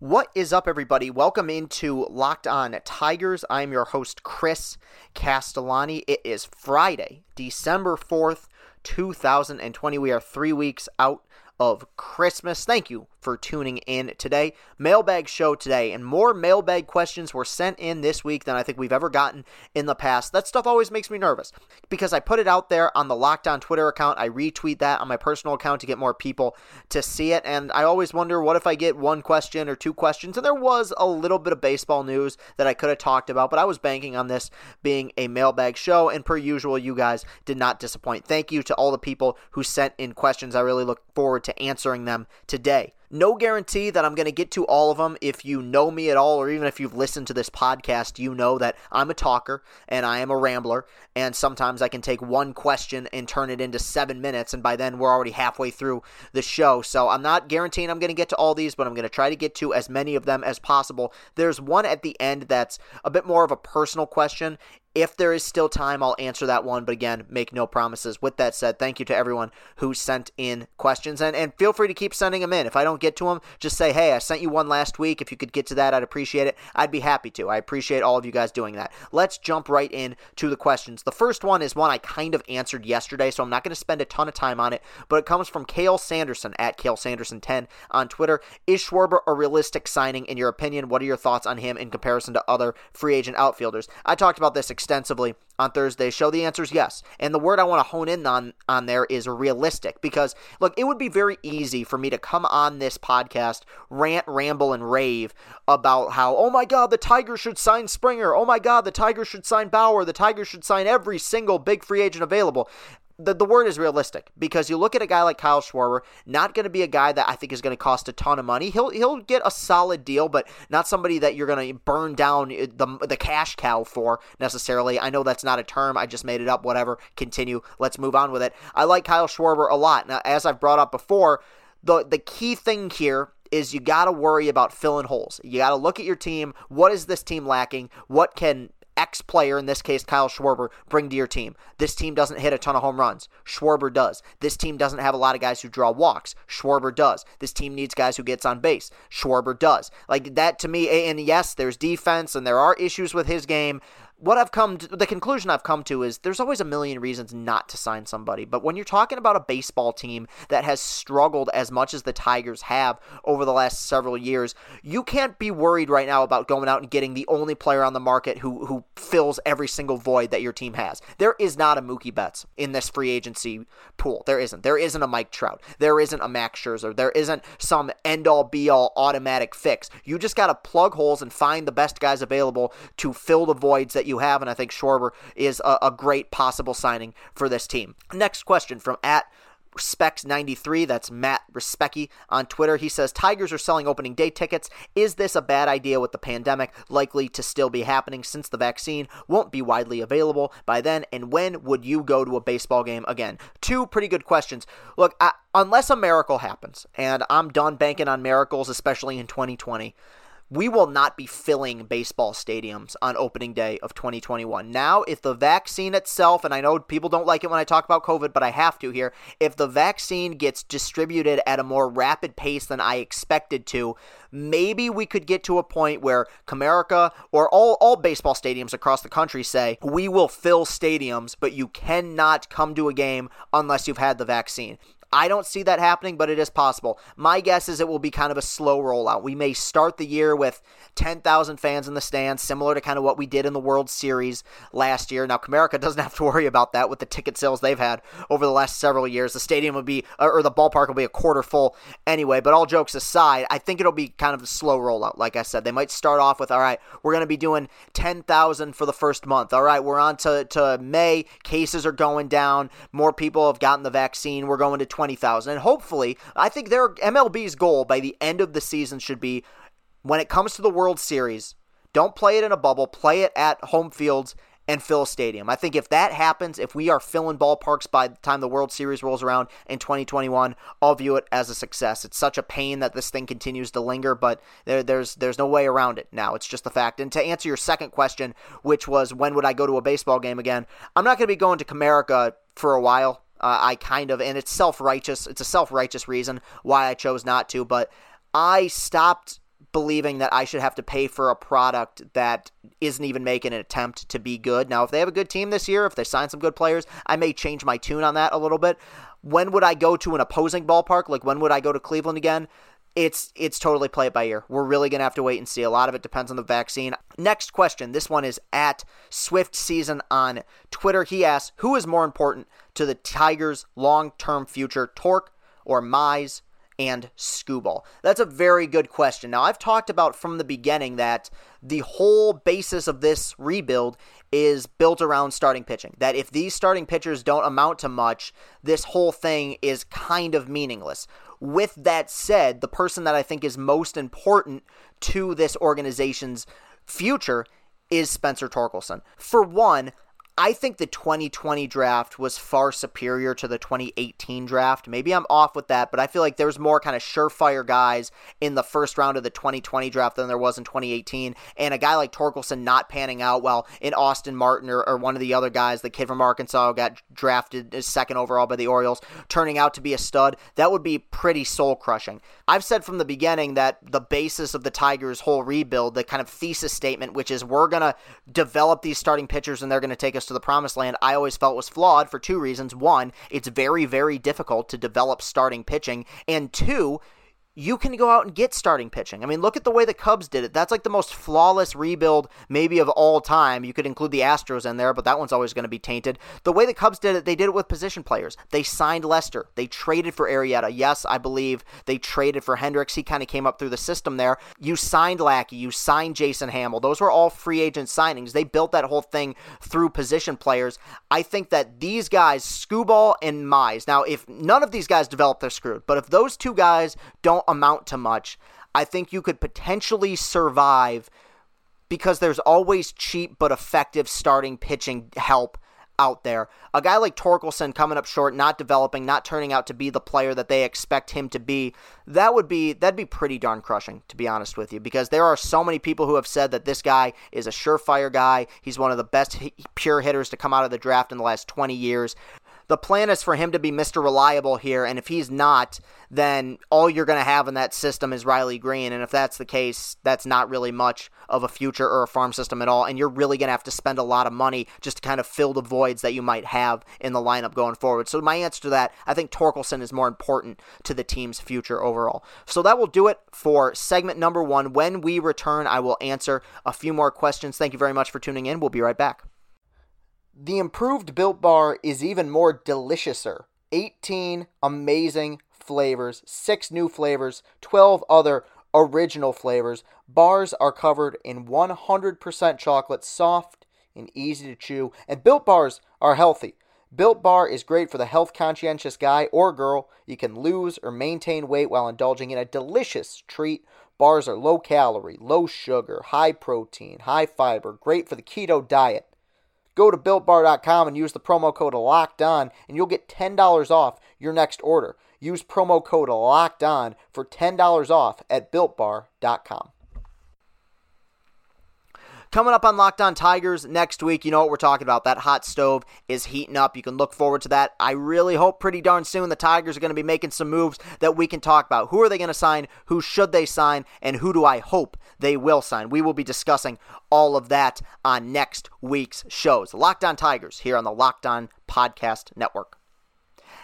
What is up, everybody? Welcome into Locked On Tigers. I'm your host, Chris Castellani. It is Friday, December 4th, 2020. We are 3 weeks out of Christmas. Thank you for tuning in today. Mailbag show today, and more mailbag questions were sent in this week than I think we've ever gotten in the past. That stuff always makes me nervous because I put it out there on the Locked On Twitter account. I retweet that on my personal account to get more people to see it, and I always wonder, what if I get one question or two questions? And there was a little bit of baseball news that I could have talked about, but I was banking on this being a mailbag show, and per usual, you guys did not disappoint. Thank you to all the people who sent in questions. I really look forward to answering them today. No guarantee that I'm going to get to all of them. If you know me at all, or even if you've listened to this podcast, you know that I'm a talker and I am a rambler, and sometimes I can take one question and turn it into 7 minutes, and by then we're already halfway through the show. So I'm not guaranteeing I'm going to get to all these, but I'm going to try to get to as many of them as possible. There's one at the end that's a bit more of a personal question. If there is still time, I'll answer that one, but again, make no promises. With that said, thank you to everyone who sent in questions, and feel free to keep sending them in. If I don't get to them, just say, hey, I sent you one last week. If you could get to that, I'd appreciate it. I'd be happy to. I appreciate all of you guys doing that. Let's jump right in to the questions. The first one is one I kind of answered yesterday, so I'm not going to spend a ton of time on it, but it comes from Kale Sanderson at Kale Sanderson 10 on Twitter. Is Schwarber a realistic signing in your opinion? What are your thoughts on him in comparison to other free agent outfielders? I talked about this extensively on Thursday's show. The answer is yes. And the word I want to hone in on there is realistic, because look, it would be very easy for me to come on this podcast, rant, ramble, and rave about how, oh my God, the Tigers should sign Springer. Oh my God, the Tigers should sign Bauer. The Tigers should sign every single big free agent available. The word is realistic, because you look at a guy like Kyle Schwarber, not going to be a guy that I think is going to cost a ton of money. He'll get a solid deal, but not somebody that you're going to burn down the cash cow for necessarily. I know that's not a term. I just made it up. Whatever. Continue. Let's move on with it. I like Kyle Schwarber a lot. Now, as I've brought up before, the key thing here is you got to worry about filling holes. You got to look at your team. What is this team lacking? What can X player, in this case Kyle Schwarber, bring to your team? This team doesn't hit a ton of home runs. Schwarber does. This team doesn't have a lot of guys who draw walks. Schwarber does. This team needs guys who gets on base. Schwarber does. Like that to me, and yes, there's defense and there are issues with his game. The conclusion I've come to is there's always a million reasons not to sign somebody, but when you're talking about a baseball team that has struggled as much as the Tigers have over the last several years, you can't be worried right now about going out and getting the only player on the market who fills every single void that your team has. There is not a Mookie Betts in this free agency pool. There isn't. There isn't a Mike Trout. There isn't a Max Scherzer. There isn't some end-all, be-all automatic fix. You just got to plug holes and find the best guys available to fill the voids that you have, and I think Schwarber is a great possible signing for this team. Next question from at Specs93, that's Matt Respecki on Twitter. He says, Tigers are selling opening day tickets. Is this a bad idea with the pandemic likely to still be happening since the vaccine won't be widely available by then? And when would you go to a baseball game again? Two pretty good questions. Look, unless a miracle happens, and I'm done banking on miracles, especially in 2020, we will not be filling baseball stadiums on opening day of 2021. Now, if the vaccine itself, and I know people don't like it when I talk about COVID, but I have to here, if the vaccine gets distributed at a more rapid pace than I expected to, maybe we could get to a point where Comerica or all baseball stadiums across the country say, we will fill stadiums, but you cannot come to a game unless you've had the vaccine. I don't see that happening, but it is possible. My guess is it will be kind of a slow rollout. We may start the year with 10,000 fans in the stands, similar to kind of what we did in the World Series last year. Now, Comerica doesn't have to worry about that with the ticket sales they've had over the last several years. The stadium will be, or the ballpark will be a quarter full anyway, but all jokes aside, I think it'll be kind of a slow rollout. Like I said, they might start off with, all right, we're going to be doing 10,000 for the first month. All right, we're on to May. Cases are going down. More people have gotten the vaccine. We're going to 20,000, and hopefully, I think their MLB's goal by the end of the season should be, when it comes to the World Series, don't play it in a bubble, play it at home fields and fill a stadium. I think if that happens, if we are filling ballparks by the time the World Series rolls around in 2021, I'll view it as a success. It's such a pain that this thing continues to linger, but there's no way around it now. It's just the fact. And to answer your second question, which was when would I go to a baseball game again, I'm not going to be going to Comerica for a while. And it's self-righteous. It's a self-righteous reason why I chose not to, but I stopped believing that I should have to pay for a product that isn't even making an attempt to be good. Now, if they have a good team this year, if they sign some good players, I may change my tune on that a little bit. When would I go to an opposing ballpark? Like, when would I go to Cleveland again? It's totally play it by ear. We're really going to have to wait and see. A lot of it depends on the vaccine. Next question. This one is at Swift Season on Twitter. He asks, who is more important to the Tigers' long-term future, Torque or Mize and Scooball? That's a very good question. Now, I've talked about from the beginning that the whole basis of this rebuild is built around starting pitching. That if these starting pitchers don't amount to much, this whole thing is kind of meaningless. With that said, the person that I think is most important to this organization's future is Spencer Torkelson. For one, I think the 2020 draft was far superior to the 2018 draft. Maybe I'm off with that, but I feel like there was more kind of surefire guys in the first round of the 2020 draft than there was in 2018. And a guy like Torkelson not panning out, well, in Austin Martin or one of the other guys, the kid from Arkansas who got drafted as second overall by the Orioles, turning out to be a stud, that would be pretty soul-crushing. I've said from the beginning that the basis of the Tigers' whole rebuild, the kind of thesis statement, which is we're going to develop these starting pitchers and they're going to take us to the promised land, I always felt was flawed for two reasons. One, it's very, very difficult to develop starting pitching. And two, you can go out and get starting pitching. I mean, look at the way the Cubs did it. That's like the most flawless rebuild maybe of all time. You could include the Astros in there, but that one's always going to be tainted. The way the Cubs did it, they did it with position players. They signed Lester. They traded for Arrieta. Yes, I believe they traded for Hendricks. He kind of came up through the system there. You signed Lackey. You signed Jason Hammel. Those were all free agent signings. They built that whole thing through position players. I think that these guys, Scooball and Mize, now if none of these guys develop, they're screwed. But if those two guys don't amount to much, I think you could potentially survive because there's always cheap but effective starting pitching help out there. A guy like Torkelson coming up short, not developing, not turning out to be the player that they expect him to be, that'd be pretty darn crushing, to be honest with you, because there are so many people who have said that this guy is a surefire guy. He's one of the best pure hitters to come out of the draft in the last 20 years. The plan is for him to be Mr. Reliable here, and if he's not, then all you're going to have in that system is Riley Green, and if that's the case, that's not really much of a future or a farm system at all, and you're really going to have to spend a lot of money just to kind of fill the voids that you might have in the lineup going forward. So my answer to that, I think Torkelson is more important to the team's future overall. So that will do it for segment number one. When we return, I will answer a few more questions. Thank you very much for tuning in. We'll be right back. The improved Built Bar is even more deliciouser. 18 amazing flavors, 6 new flavors, 12 other original flavors. Bars are covered in 100% chocolate, soft and easy to chew, and Built Bars are healthy. Built Bar is great for the health-conscientious guy or girl. You can lose or maintain weight while indulging in a delicious treat. Bars are low-calorie, low-sugar, high-protein, high-fiber, great for the keto diet. Go to BuiltBar.com and use the promo code LOCKEDON and you'll get $10 off your next order. Use promo code LOCKEDON for $10 off at BuiltBar.com. Coming up on Locked On Tigers next week, you know what we're talking about. That hot stove is heating up. You can look forward to that. I really hope pretty darn soon the Tigers are going to be making some moves that we can talk about. Who are they going to sign? Who should they sign? And who do I hope they will sign? We will be discussing all of that on next week's shows. Locked On Tigers here on the Locked On Podcast Network.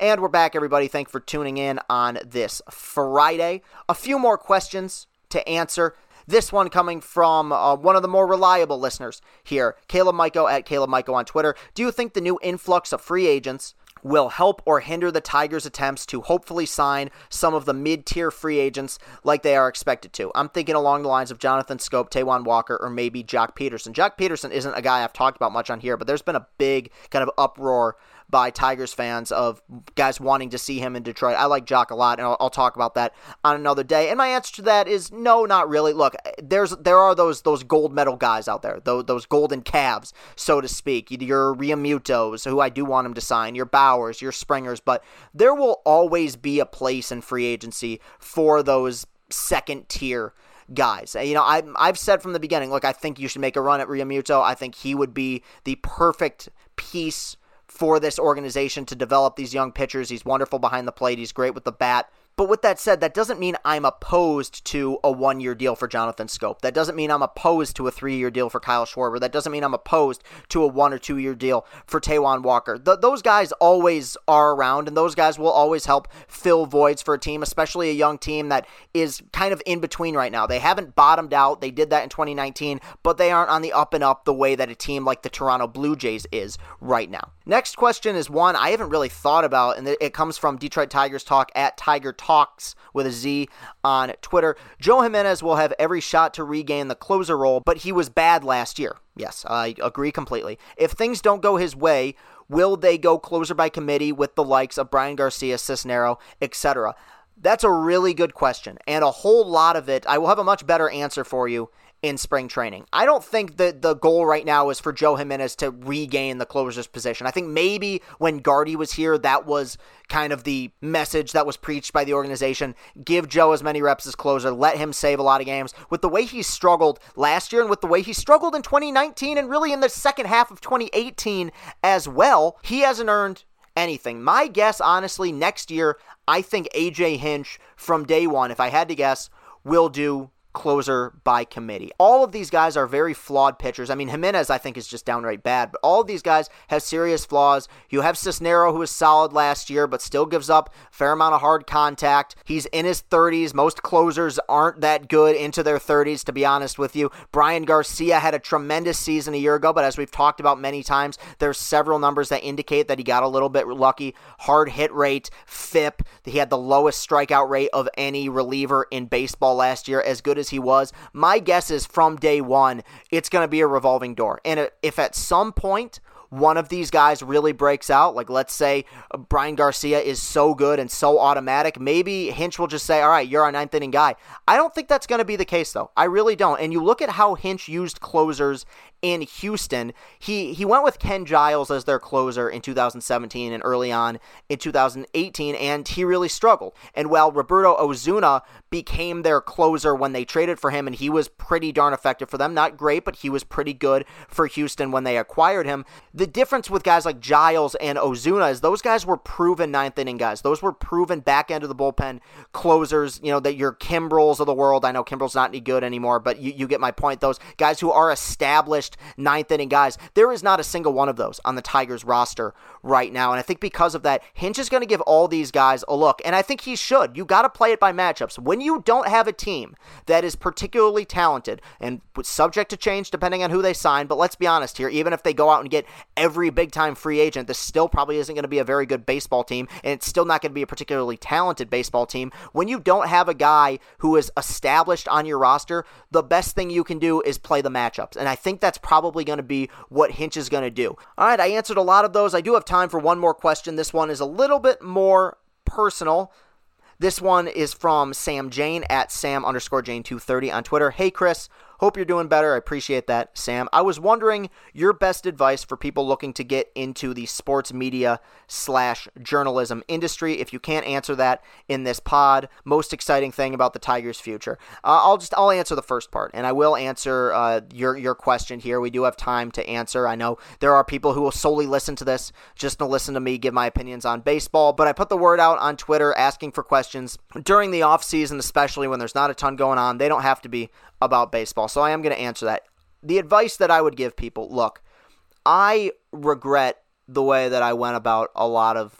And we're back, everybody. Thanks for tuning in on this Friday. A few more questions to answer. This one coming from one of the more reliable listeners here, Caleb Mikeo at Caleb Mikeo on Twitter. Do you think the new influx of free agents will help or hinder the Tigers' attempts to hopefully sign some of the mid-tier free agents like they are expected to? I'm thinking along the lines of Jonathan Scope, Taewon Walker, or maybe Jock Peterson. Jock Peterson isn't a guy I've talked about much on here, but there's been a big kind of uproar by Tigers fans of guys wanting to see him in Detroit. I like Jock a lot, and I'll talk about that on another day. And my answer to that is no, not really. Look, there are those gold medal guys out there, those golden calves, so to speak. Your Riamutos, who I do want him to sign, your Bauers, your Springers, but there will always be a place in free agency for those second-tier guys. You know, I've said from the beginning, look, I think you should make a run at Riamuto. I think he would be the perfect piece for this organization to develop these young pitchers. He's wonderful behind the plate. He's great with the bat. But with that said, that doesn't mean I'm opposed to a one-year deal for Jonathan Scope. That doesn't mean I'm opposed to a three-year deal for Kyle Schwarber. That doesn't mean I'm opposed to a one- or two-year deal for Taewon Walker. Those guys always are around, and those guys will always help fill voids for a team, especially a young team that is kind of in between right now. They haven't bottomed out. They did that in 2019, but they aren't on the up and up the way that a team like the Toronto Blue Jays is right now. Next question is one I haven't really thought about, and it comes from Detroit Tigers Talk at Tiger Talks with a Z on Twitter. Joe Jimenez will have every shot to regain the closer role, but he was bad last year. Yes, I agree completely. If things don't go his way, will they go closer by committee with the likes of Brian Garcia, Cisnero, etc.? That's a really good question, and a whole lot of it, I will have a much better answer for you in spring training. I don't think that the goal right now is for Joe Jimenez to regain the closer's position. I think maybe when Gardy was here, that was kind of the message that was preached by the organization. Give Joe as many reps as closer. Let him save a lot of games. With the way he struggled last year and with the way he struggled in 2019 and really in the second half of 2018 as well, he hasn't earned anything. My guess, honestly, next year, I think AJ Hinch from day one, if I had to guess, will do closer by committee. All of these guys are very flawed pitchers. I mean, Jimenez, I think, is just downright bad, but all of these guys have serious flaws. You have Cisnero, who was solid last year, but still gives up a fair amount of hard contact. He's in his 30s. Most closers aren't that good into their 30s, to be honest with you. Brian Garcia had a tremendous season a year ago, but as we've talked about many times, there's several numbers that indicate that he got a little bit lucky. Hard hit rate, FIP. He had the lowest strikeout rate of any reliever in baseball last year, as good as he was. My guess is from day one, it's going to be a revolving door. And if at some point one of these guys really breaks out, like let's say Brian Garcia is so good and so automatic, maybe Hinch will just say, all right, you're our ninth inning guy. I don't think that's going to be the case though. I really don't. And you look at how Hinch used closers in Houston. He went with Ken Giles as their closer in 2017 and early on in 2018, and he really struggled. And while Roberto Ozuna became their closer when they traded for him, and he was pretty darn effective for them, not great, but he was pretty good for Houston when they acquired him. The difference with guys like Giles and Ozuna is those guys were proven ninth inning guys. Those were proven back end of the bullpen closers, you know, that your Kimbrels of the world. I know Kimbrel's not any good anymore, but you get my point. Those guys who are established ninth inning guys, there is not a single one of those on the Tigers roster right now. And I think because of that, Hinch is going to give all these guys a look. And I think he should. You got to play it by matchups. When you don't have a team that is particularly talented and subject to change depending on who they sign, but let's be honest here, even if they go out and get every big-time free agent, this still probably isn't going to be a very good baseball team, and it's still not going to be a particularly talented baseball team. When you don't have a guy who is established on your roster, the best thing you can do is play the matchups, and I think that's probably going to be what Hinch is going to do. All right, I answered a lot of those. I do have time for one more question. This one is a little bit more personal. This one is from Sam Jane at Sam_Jane230 on Twitter. Hey, Chris. Hope you're doing better. I appreciate that, Sam. I was wondering your best advice for people looking to get into the sports media / journalism industry. If you can't answer that in this pod, most exciting thing about the Tigers' future. I'll answer the first part, and I will answer your question here. We do have time to answer. I know there are people who will solely listen to this just to listen to me give my opinions on baseball, but I put the word out on Twitter asking for questions during the offseason, especially when there's not a ton going on. They don't have to be about baseball. So I am going to answer that. The advice that I would give people, look, I regret the way that I went about a lot of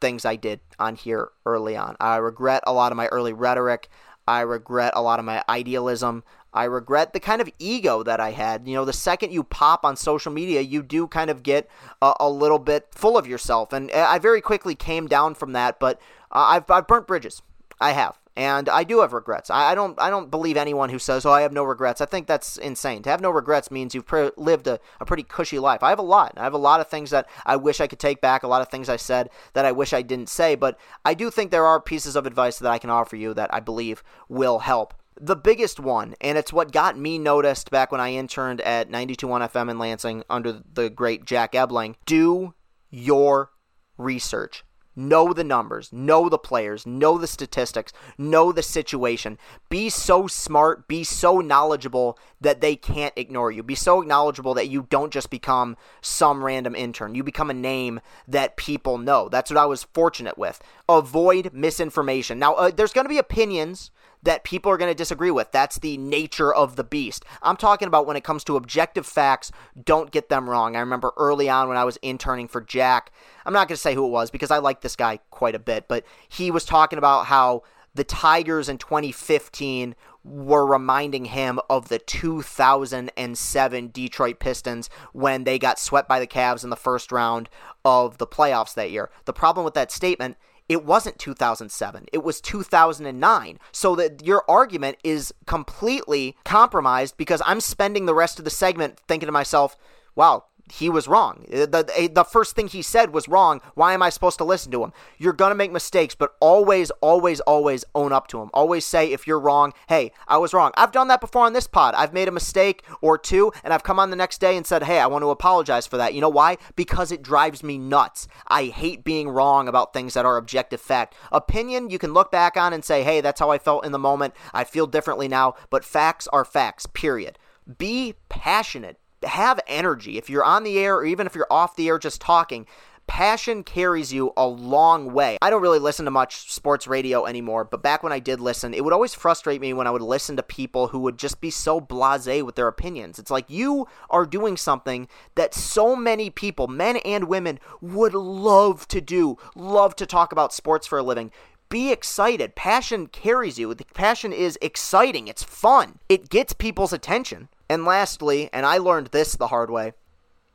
things I did on here early on. I regret a lot of my early rhetoric. I regret a lot of my idealism. I regret the kind of ego that I had. You know, the second you pop on social media, you do kind of get a little bit full of yourself. And I very quickly came down from that, but I've burnt bridges. I have. And I do have regrets. I don't believe anyone who says, oh, I have no regrets. I think that's insane. To have no regrets means you've lived a pretty cushy life. I have a lot. I have a lot of things that I wish I could take back, a lot of things I said that I wish I didn't say. But I do think there are pieces of advice that I can offer you that I believe will help. The biggest one, and it's what got me noticed back when I interned at 92.1 FM in Lansing under the great Jack Ebling, do your research. Know the numbers, know the players, know the statistics, know the situation. Be so smart, be so knowledgeable that they can't ignore you. Be so knowledgeable that you don't just become some random intern. You become a name that people know. That's what I was fortunate with. Avoid misinformation. Now, there's going to be opinions that people are going to disagree with. That's the nature of the beast. I'm talking about when it comes to objective facts, don't get them wrong. I remember early on when I was interning for Jack, I'm not going to say who it was because I like this guy quite a bit, but he was talking about how the Tigers in 2015 were reminding him of the 2007 Detroit Pistons when they got swept by the Cavs in the first round of the playoffs that year. The problem with that statement, it wasn't 2007. It was 2009. So that your argument is completely compromised because I'm spending the rest of the segment thinking to myself, wow, he was wrong. The first thing he said was wrong. Why am I supposed to listen to him? You're going to make mistakes, but always, always, always own up to him. Always say if you're wrong, hey, I was wrong. I've done that before on this pod. I've made a mistake or two, and I've come on the next day and said, hey, I want to apologize for that. You know why? Because it drives me nuts. I hate being wrong about things that are objective fact. Opinion, you can look back on and say, hey, that's how I felt in the moment. I feel differently now, but facts are facts, period. Be passionate. Have energy. If you're on the air or even if you're off the air just talking, passion carries you a long way. I don't really listen to much sports radio anymore, but back when I did listen, it would always frustrate me when I would listen to people who would just be so blasé with their opinions. It's like you are doing something that so many people, men and women, would love to do, love to talk about sports for a living. Be excited. Passion carries you. Passion is exciting. It's fun. It gets people's attention. And lastly, and I learned this the hard way,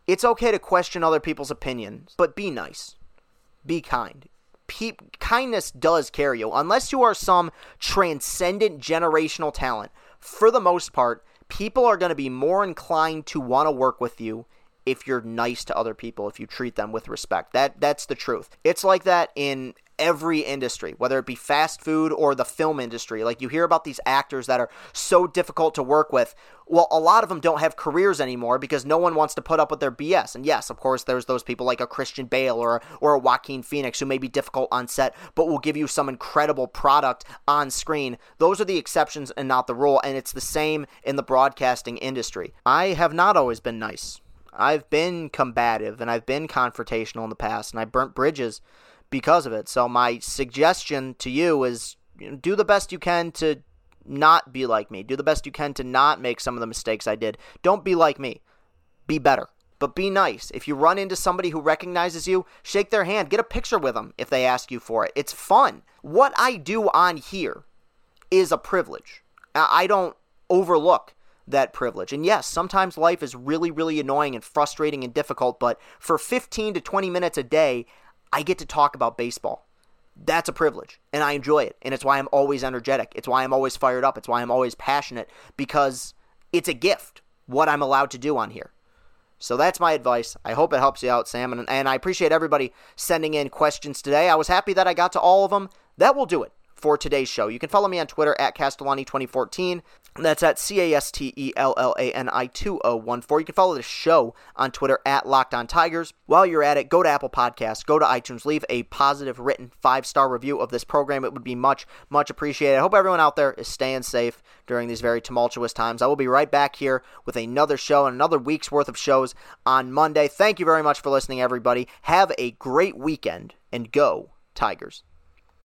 it's okay to question other people's opinions, but be nice. Be kind. Kindness does carry you. Unless you are some transcendent generational talent, for the most part, people are going to be more inclined to want to work with you if you're nice to other people, if you treat them with respect. That's the truth. It's like that in every industry, whether it be fast food or the film industry. Like you hear about these actors that are so difficult to work with. Well, a lot of them don't have careers anymore because no one wants to put up with their BS. And yes, of course, there's those people like a Christian Bale or a Joaquin Phoenix who may be difficult on set, but will give you some incredible product on screen. Those are the exceptions and not the rule. And it's the same in the broadcasting industry. I have not always been nice. I've been combative and I've been confrontational in the past, and I burnt bridges because of it. So my suggestion to you is, you know, do the best you can to not be like me. Do the best you can to not make some of the mistakes I did. Don't be like me. Be better. But be nice. If you run into somebody who recognizes you, shake their hand. Get a picture with them if they ask you for it. It's fun. What I do on here is a privilege. I don't overlook that privilege. And yes, sometimes life is really, really annoying and frustrating and difficult, but for 15 to 20 minutes a day, I get to talk about baseball. That's a privilege, and I enjoy it, and it's why I'm always energetic. It's why I'm always fired up. It's why I'm always passionate, because it's a gift, what I'm allowed to do on here. So that's my advice. I hope it helps you out, Sam, and I appreciate everybody sending in questions today. I was happy that I got to all of them. That will do it for today's show. You can follow me on Twitter at Castellani2014. That's at CASTELLANI2014. You can follow the show on Twitter at Locked On Tigers. While you're at it, go to Apple Podcasts, go to iTunes, leave a positive written 5-star review of this program. It would be much, much appreciated. I hope everyone out there is staying safe during these very tumultuous times. I will be right back here with another show and another week's worth of shows on Monday. Thank you very much for listening, everybody. Have a great weekend, and go Tigers.